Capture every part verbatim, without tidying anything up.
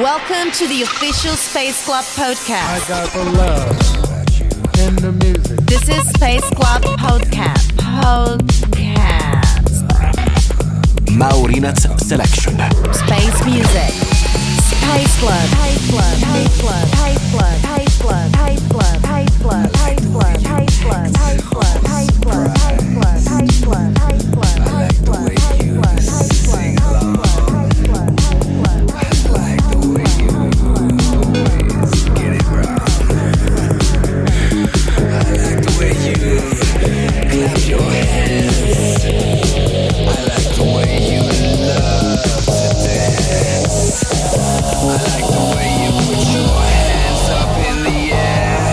Welcome to the official Space Club podcast. I got the love in the music. This is Space Club podcast. Podcast. Maurinat's selection. Space music. Space Club. Space Club. Space Club. Space Club. Space Club. Space Club. Space Club. Space Club. Space Club. Space Club. Space Club. Space Club. Space Club. I like the way you put your hands up in the air.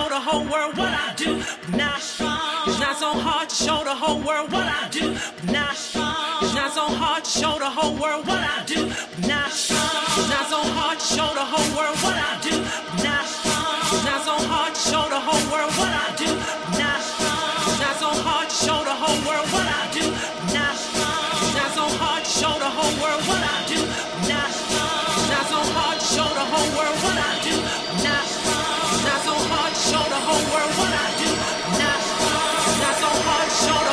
show the whole world what I do. Now it's not so hard to show the whole world what I do. Now it's not so hard to show the whole world what I do. Now it's not so hard to show the whole world what I do. Now it's not so hard to show the whole world what I do. Now it's not so hard to show the whole world what I do. Now it's not so hard to show the whole world what I do. Now it's not so hard to show the whole world what I do. Now it's not so hard to show the whole world what I do. Now it's not so hard to show the whole world what I do. Now it's not so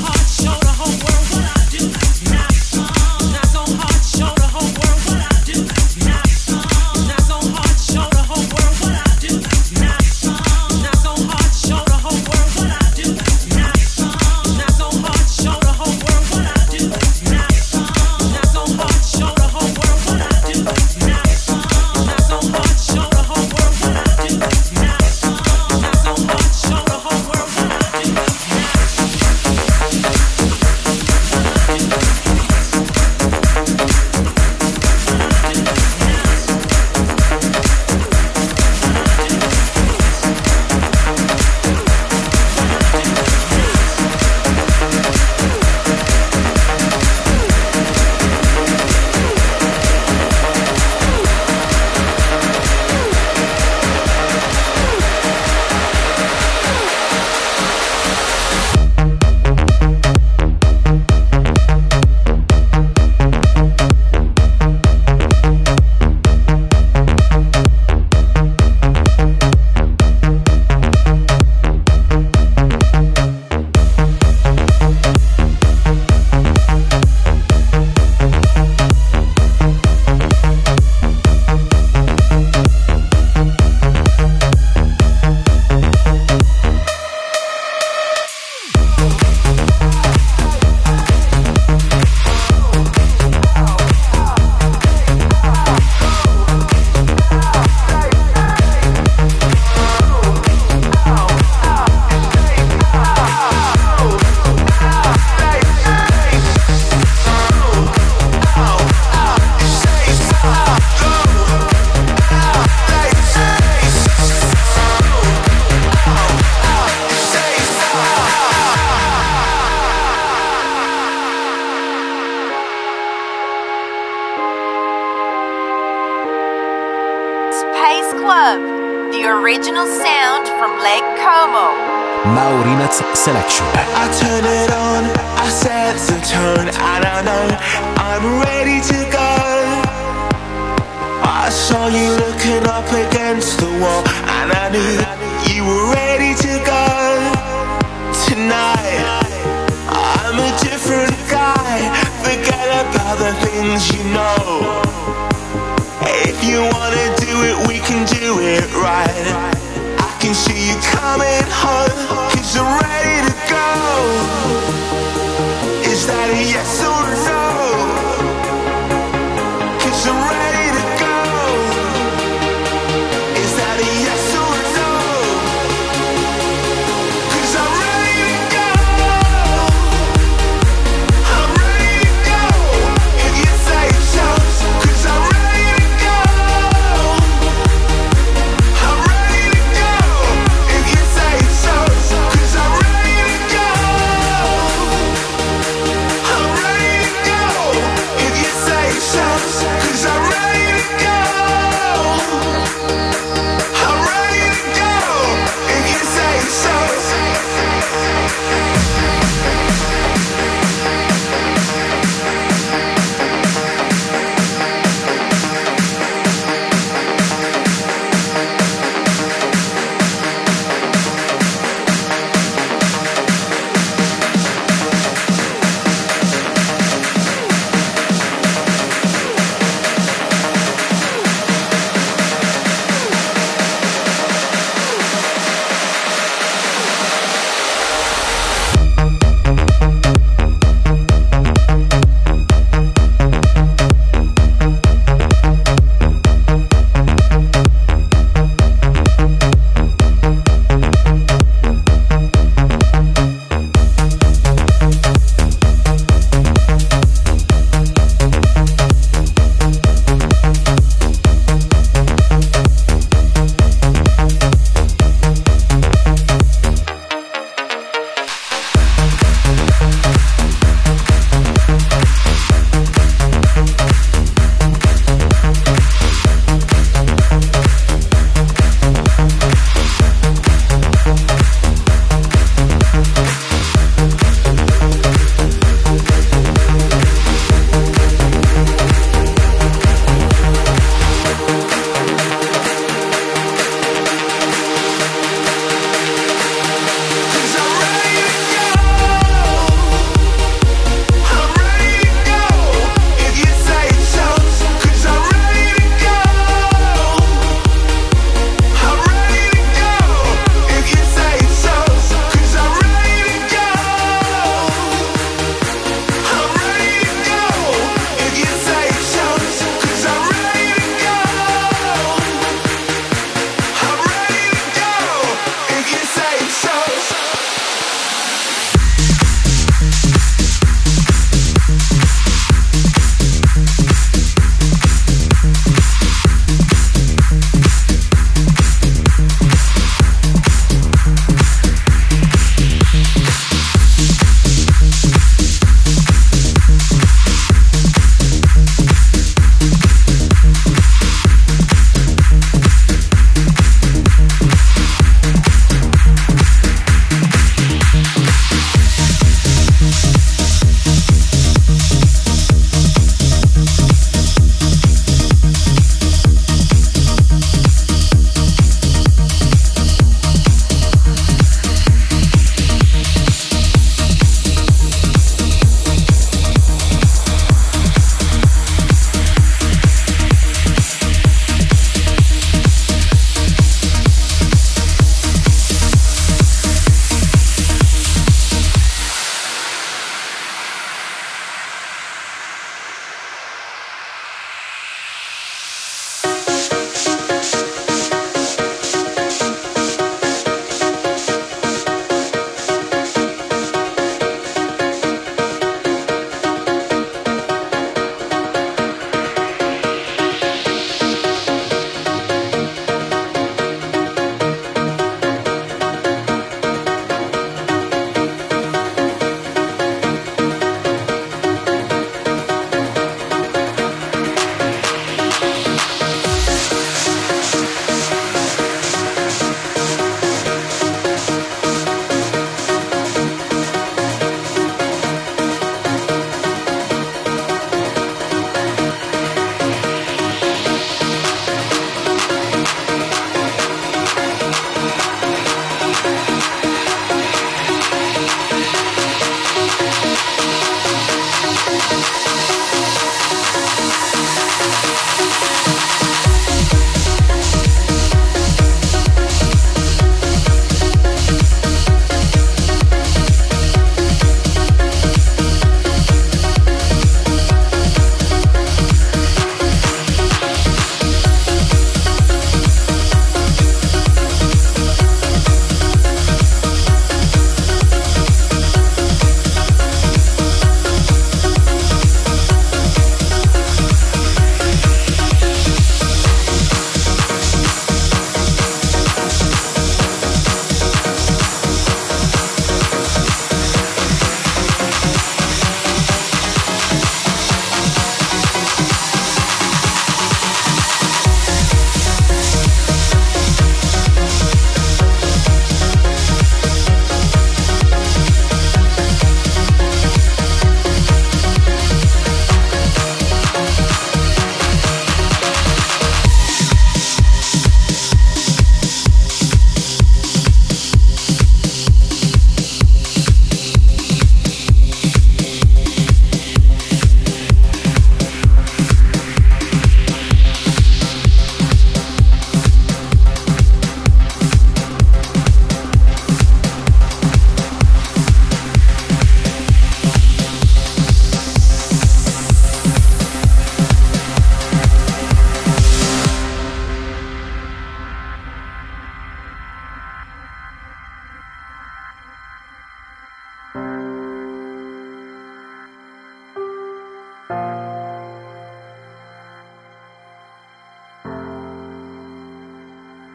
hard to show the whole world what I do.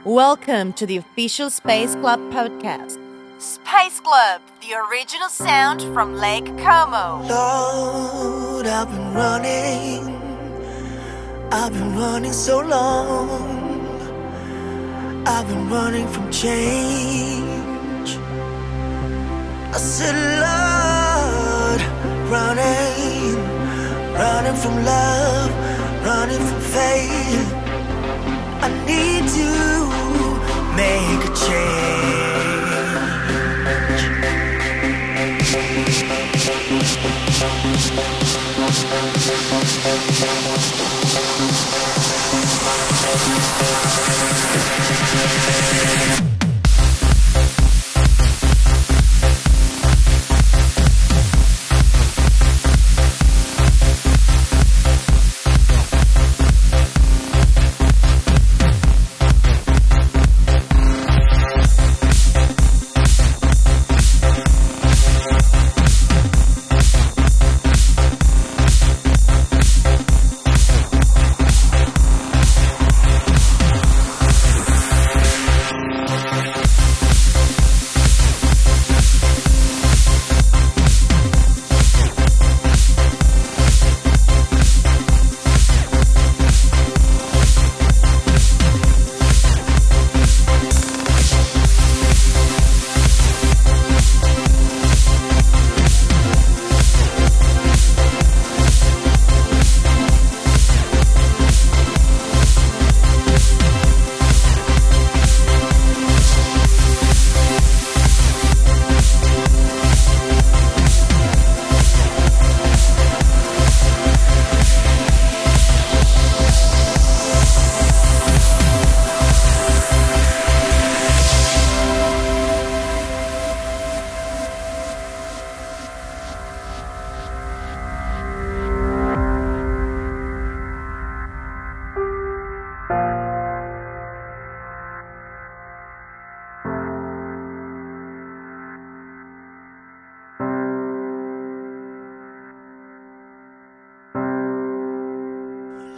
Welcome to the official Space Club podcast. Space Club, the original sound from Lake Como. Lord, I've been running, I've been running so long. I've been running from change. I said, Lord, running, running from love, running from faith. I need to make a change.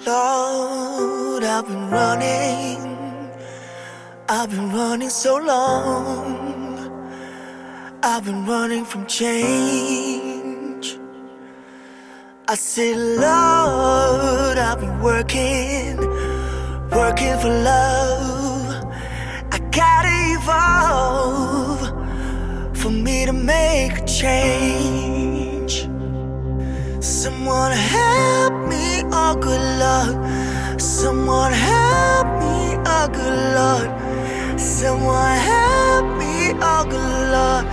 Lord, I've been running, I've been running so long. I've been running from change. I said, Lord, I've been working, working for love. I gotta evolve for me to make a change. Someone help me. Oh, good Lord, someone help me, oh, good Lord. Someone help me, oh, good Lord,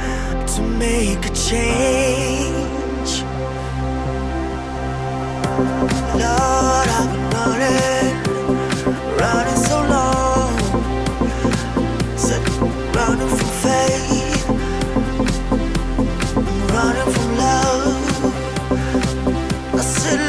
to make a change. Lord, I've been running, running so long. So I'm running from faith, I'm running from love. I said,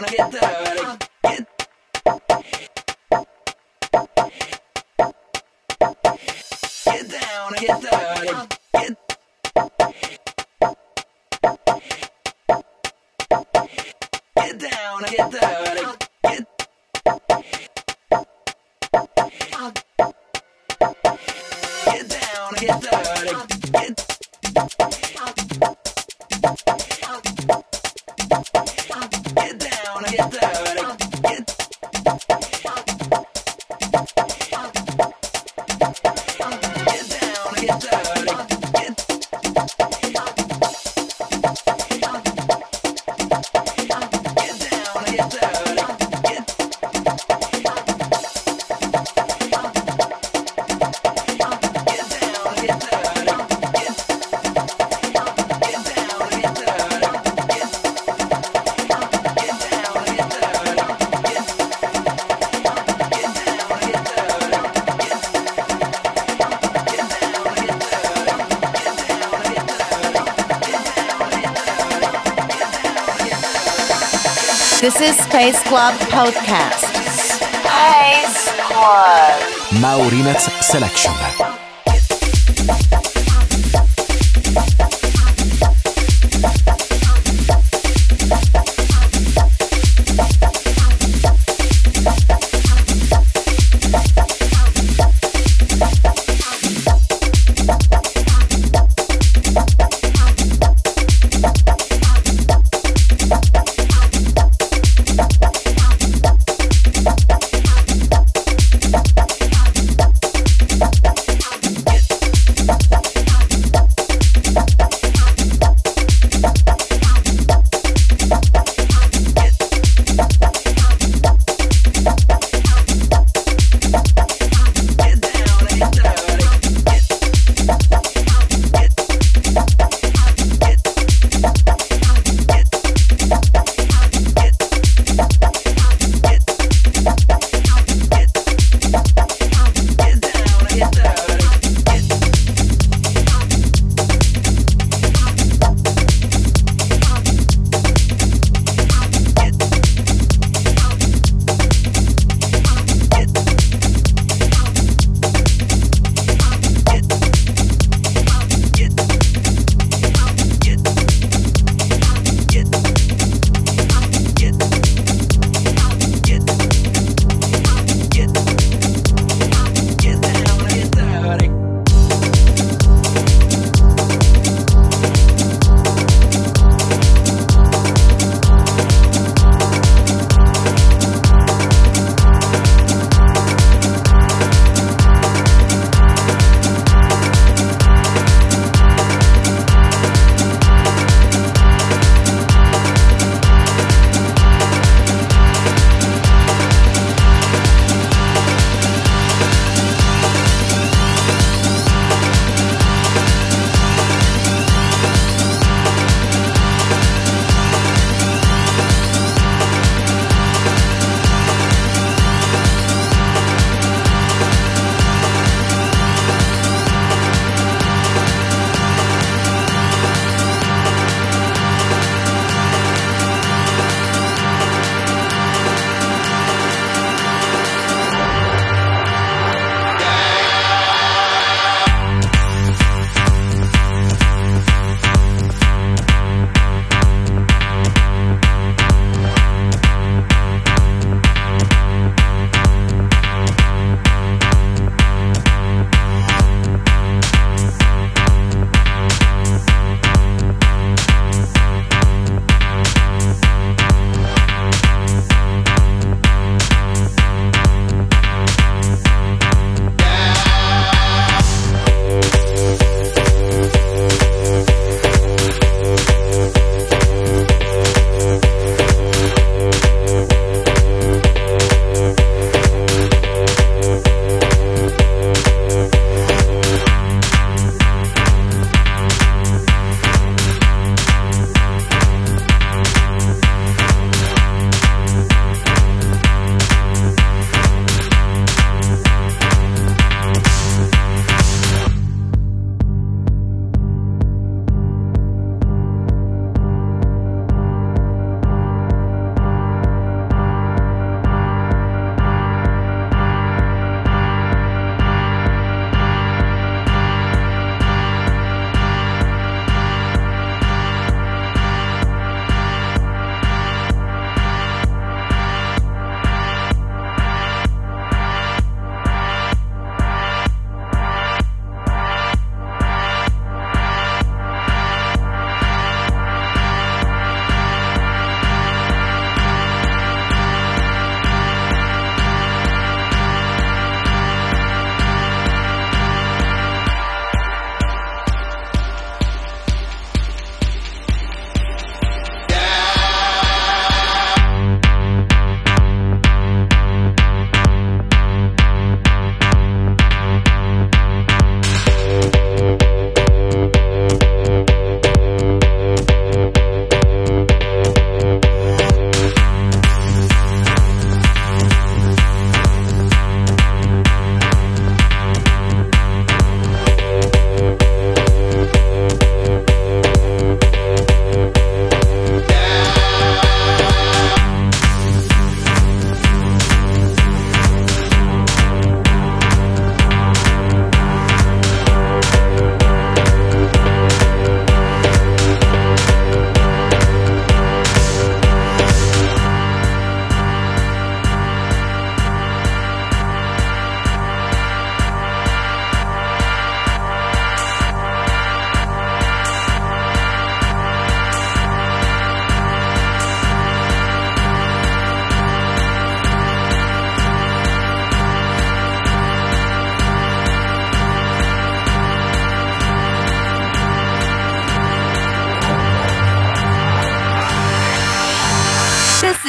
wanna get dirty. Get Get down and get dirty. Get Get down and get dirty. Get Get down and get dirty. Get Get down and get dirty. Get Get down and get dirty. This is Space Club Podcast. Space Club. Maurinat's Selection.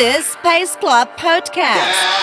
this Space Club podcast. Yeah.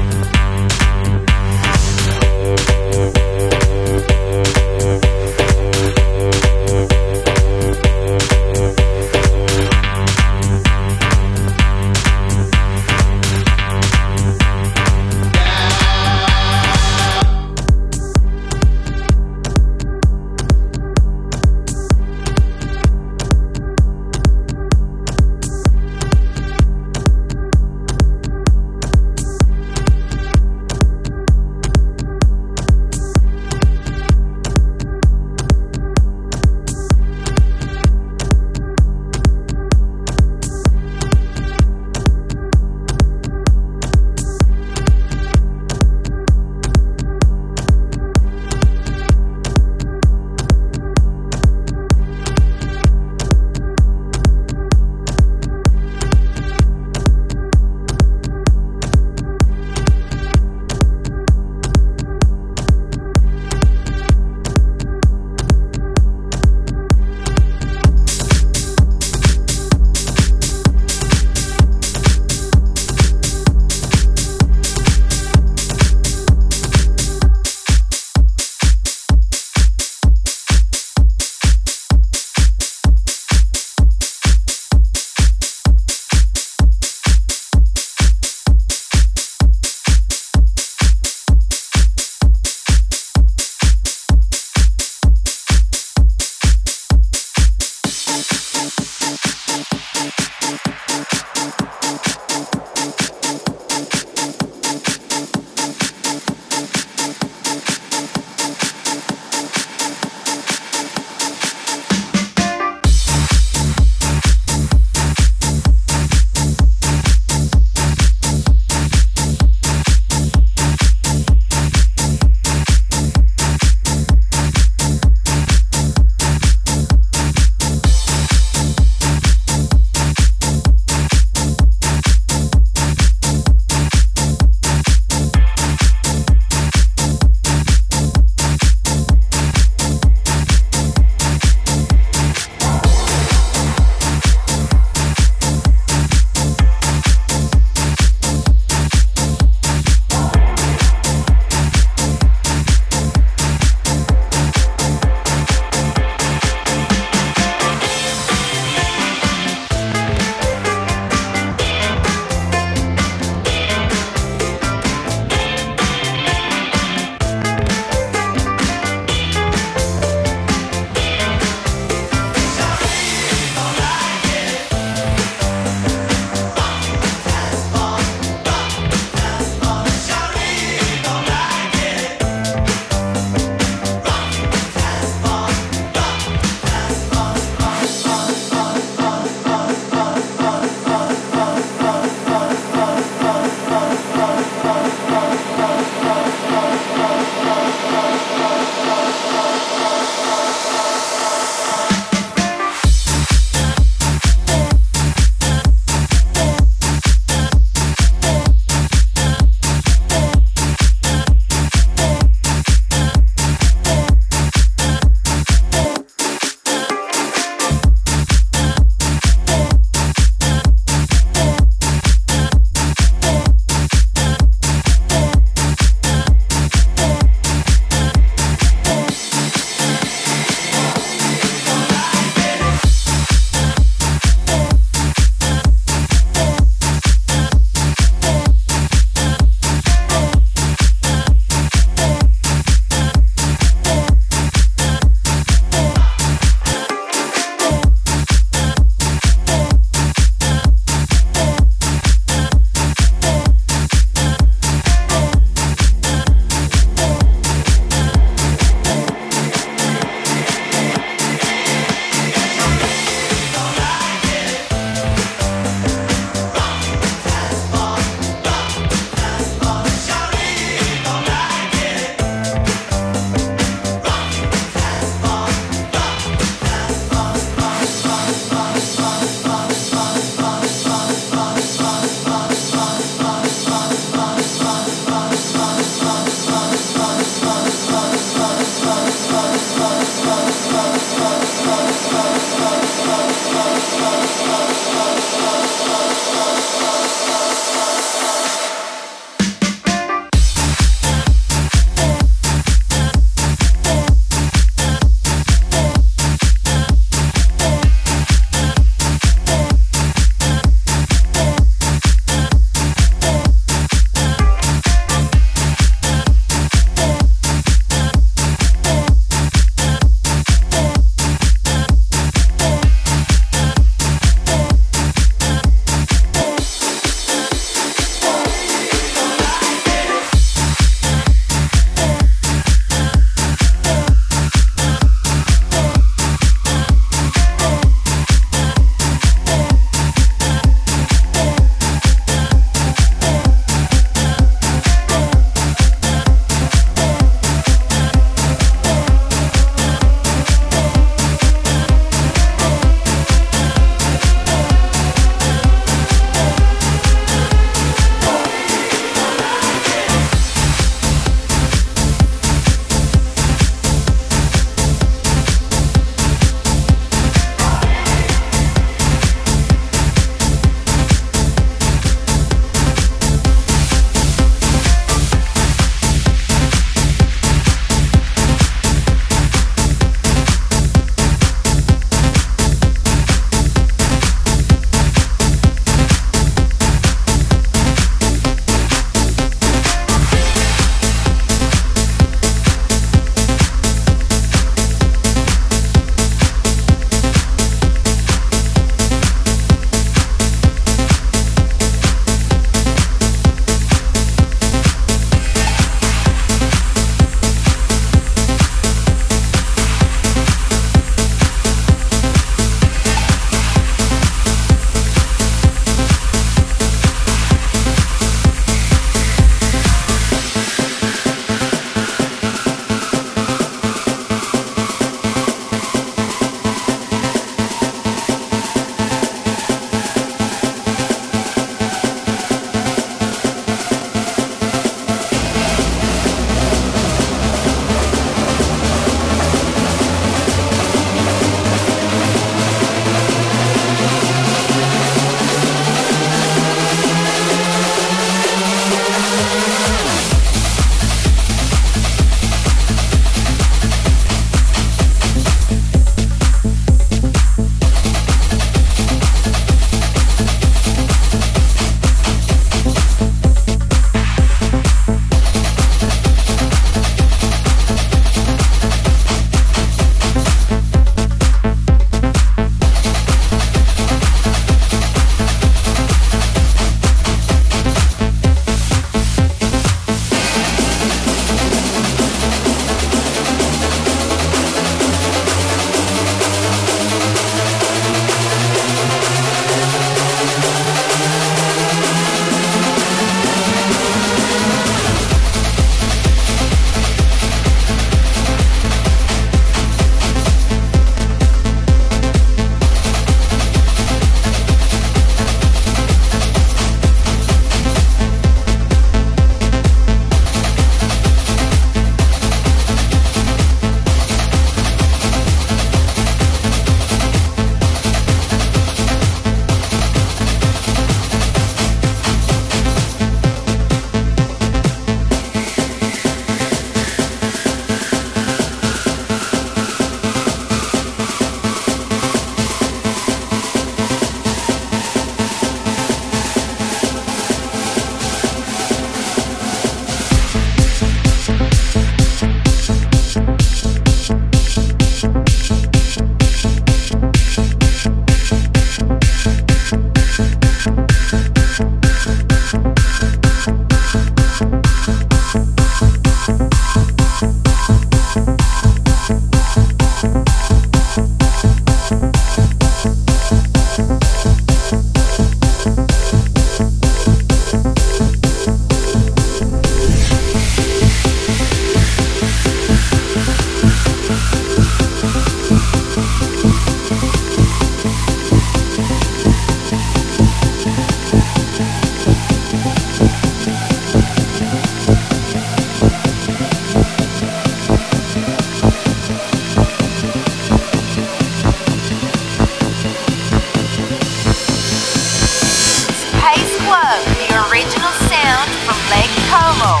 love the original sound from Lake Como.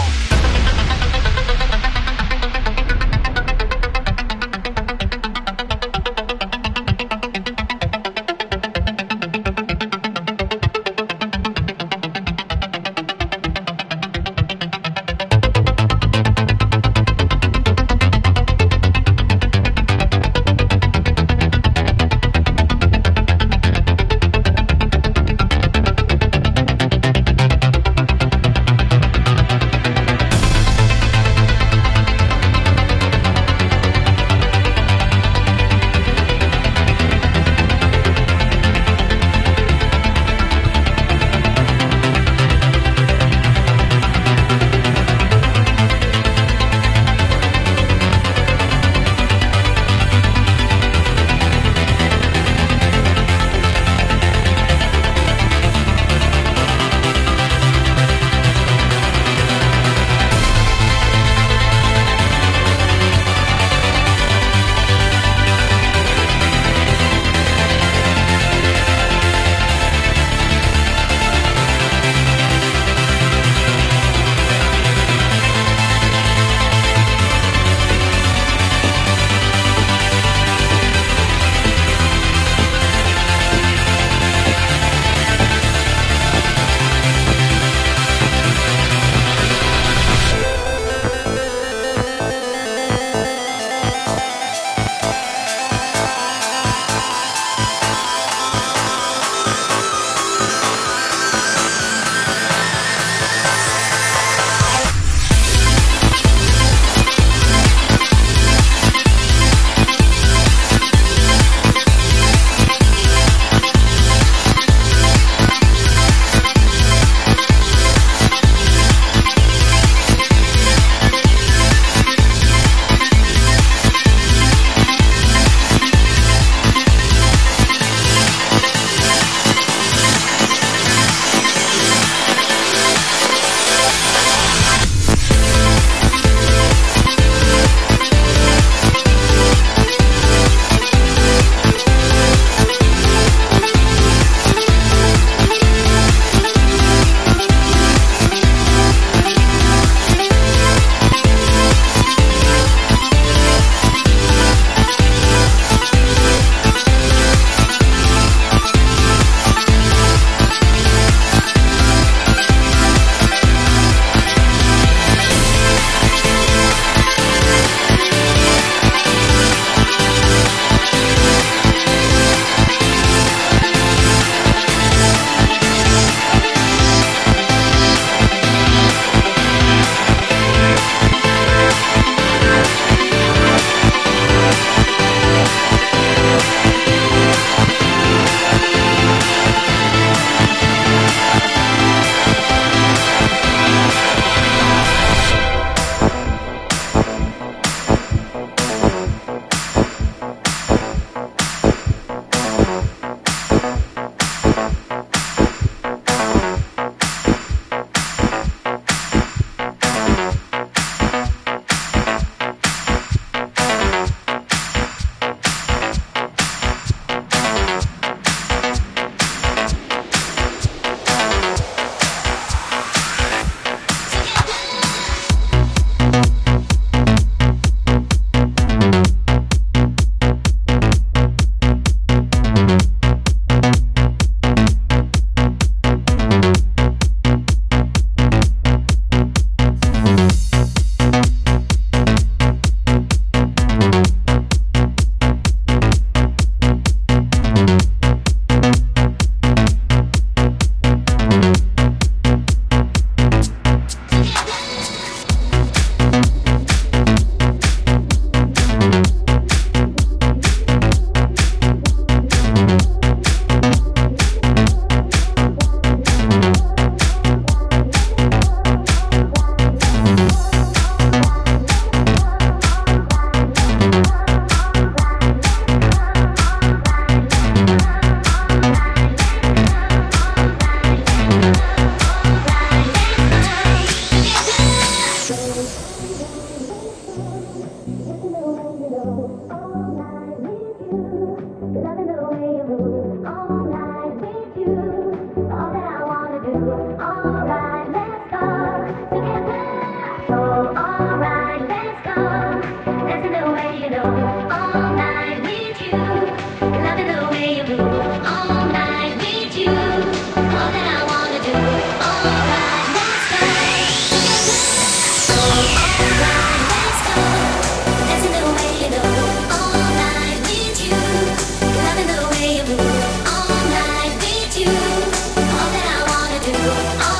Oh.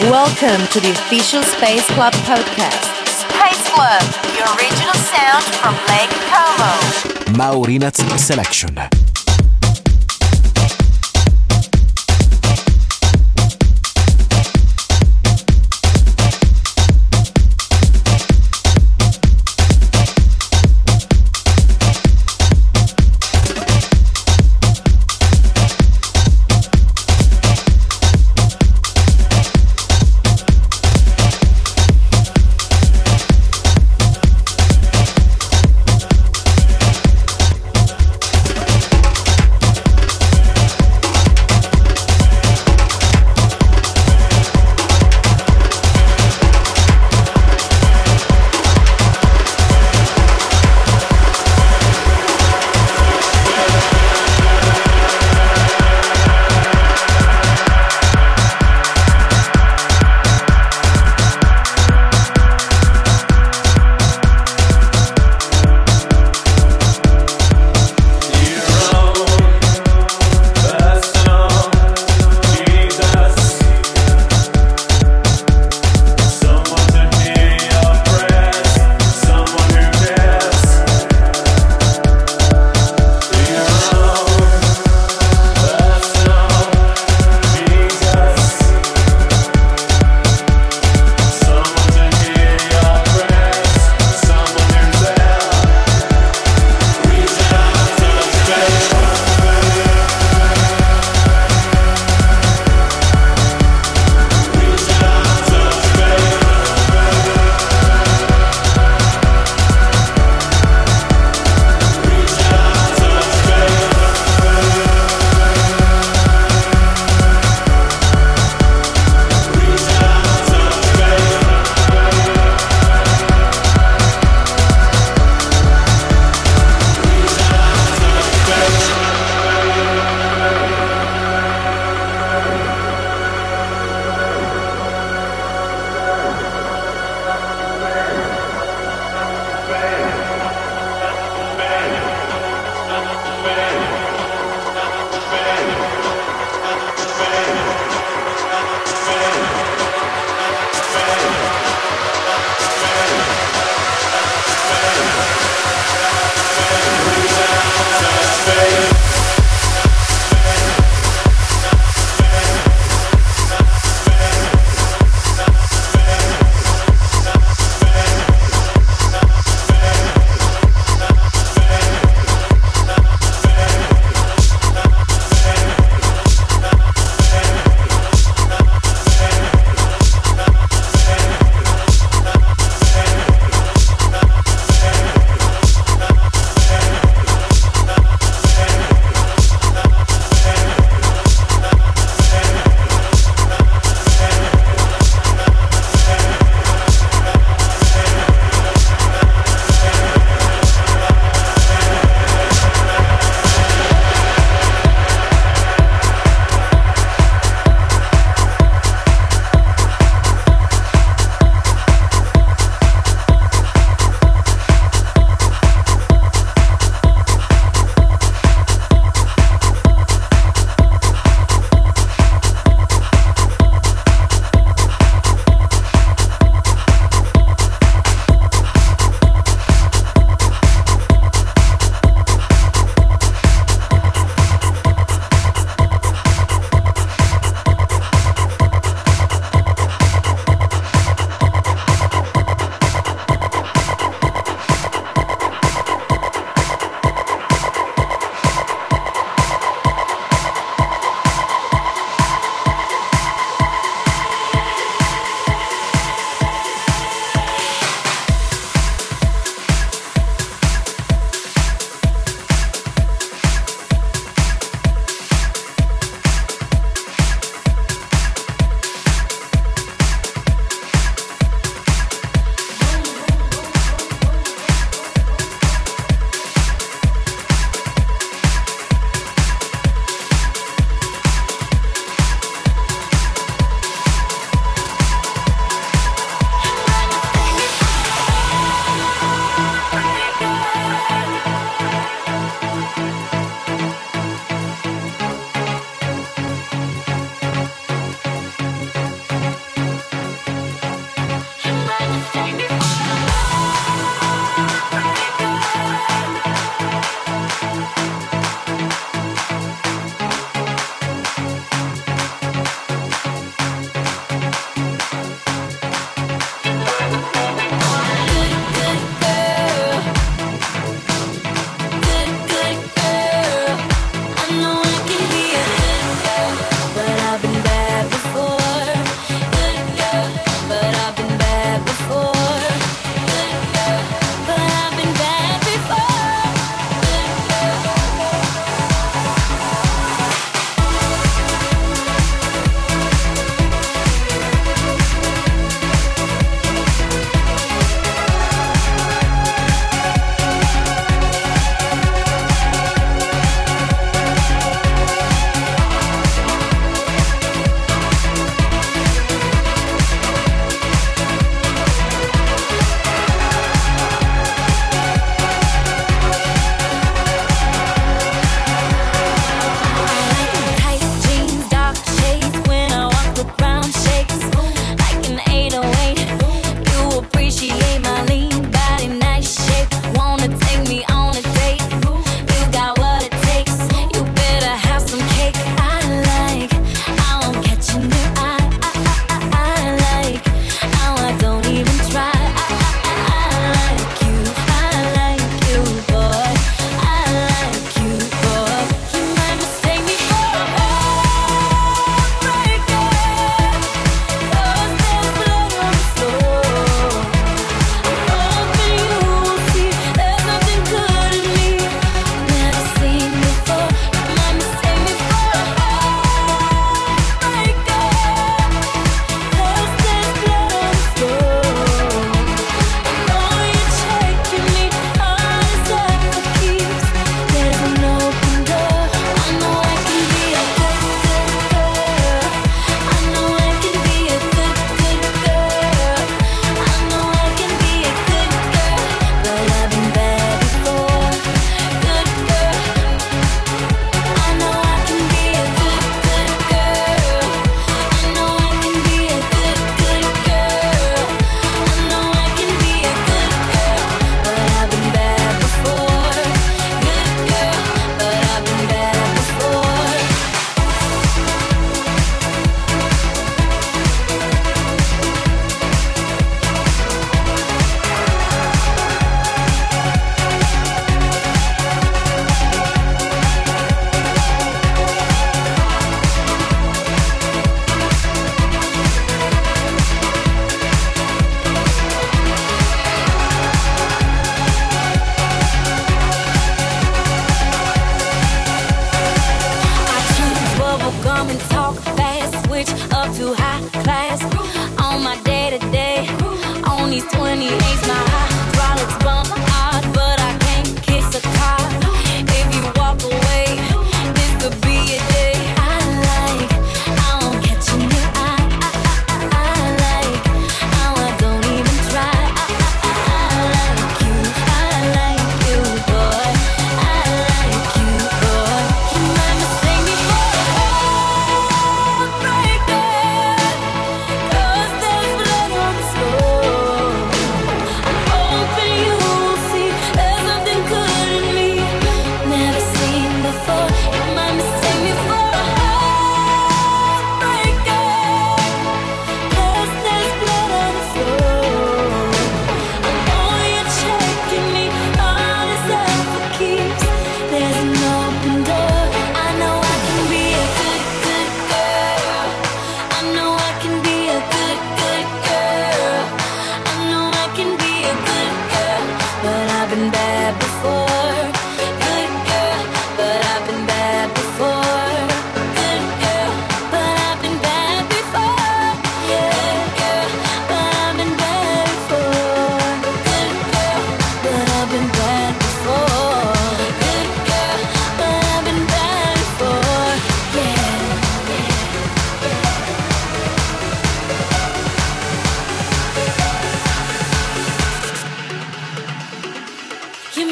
Welcome to the official Space Club podcast. Space Club, your original sound from Lake Como. Maurinat's selection.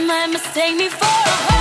might mistake me for a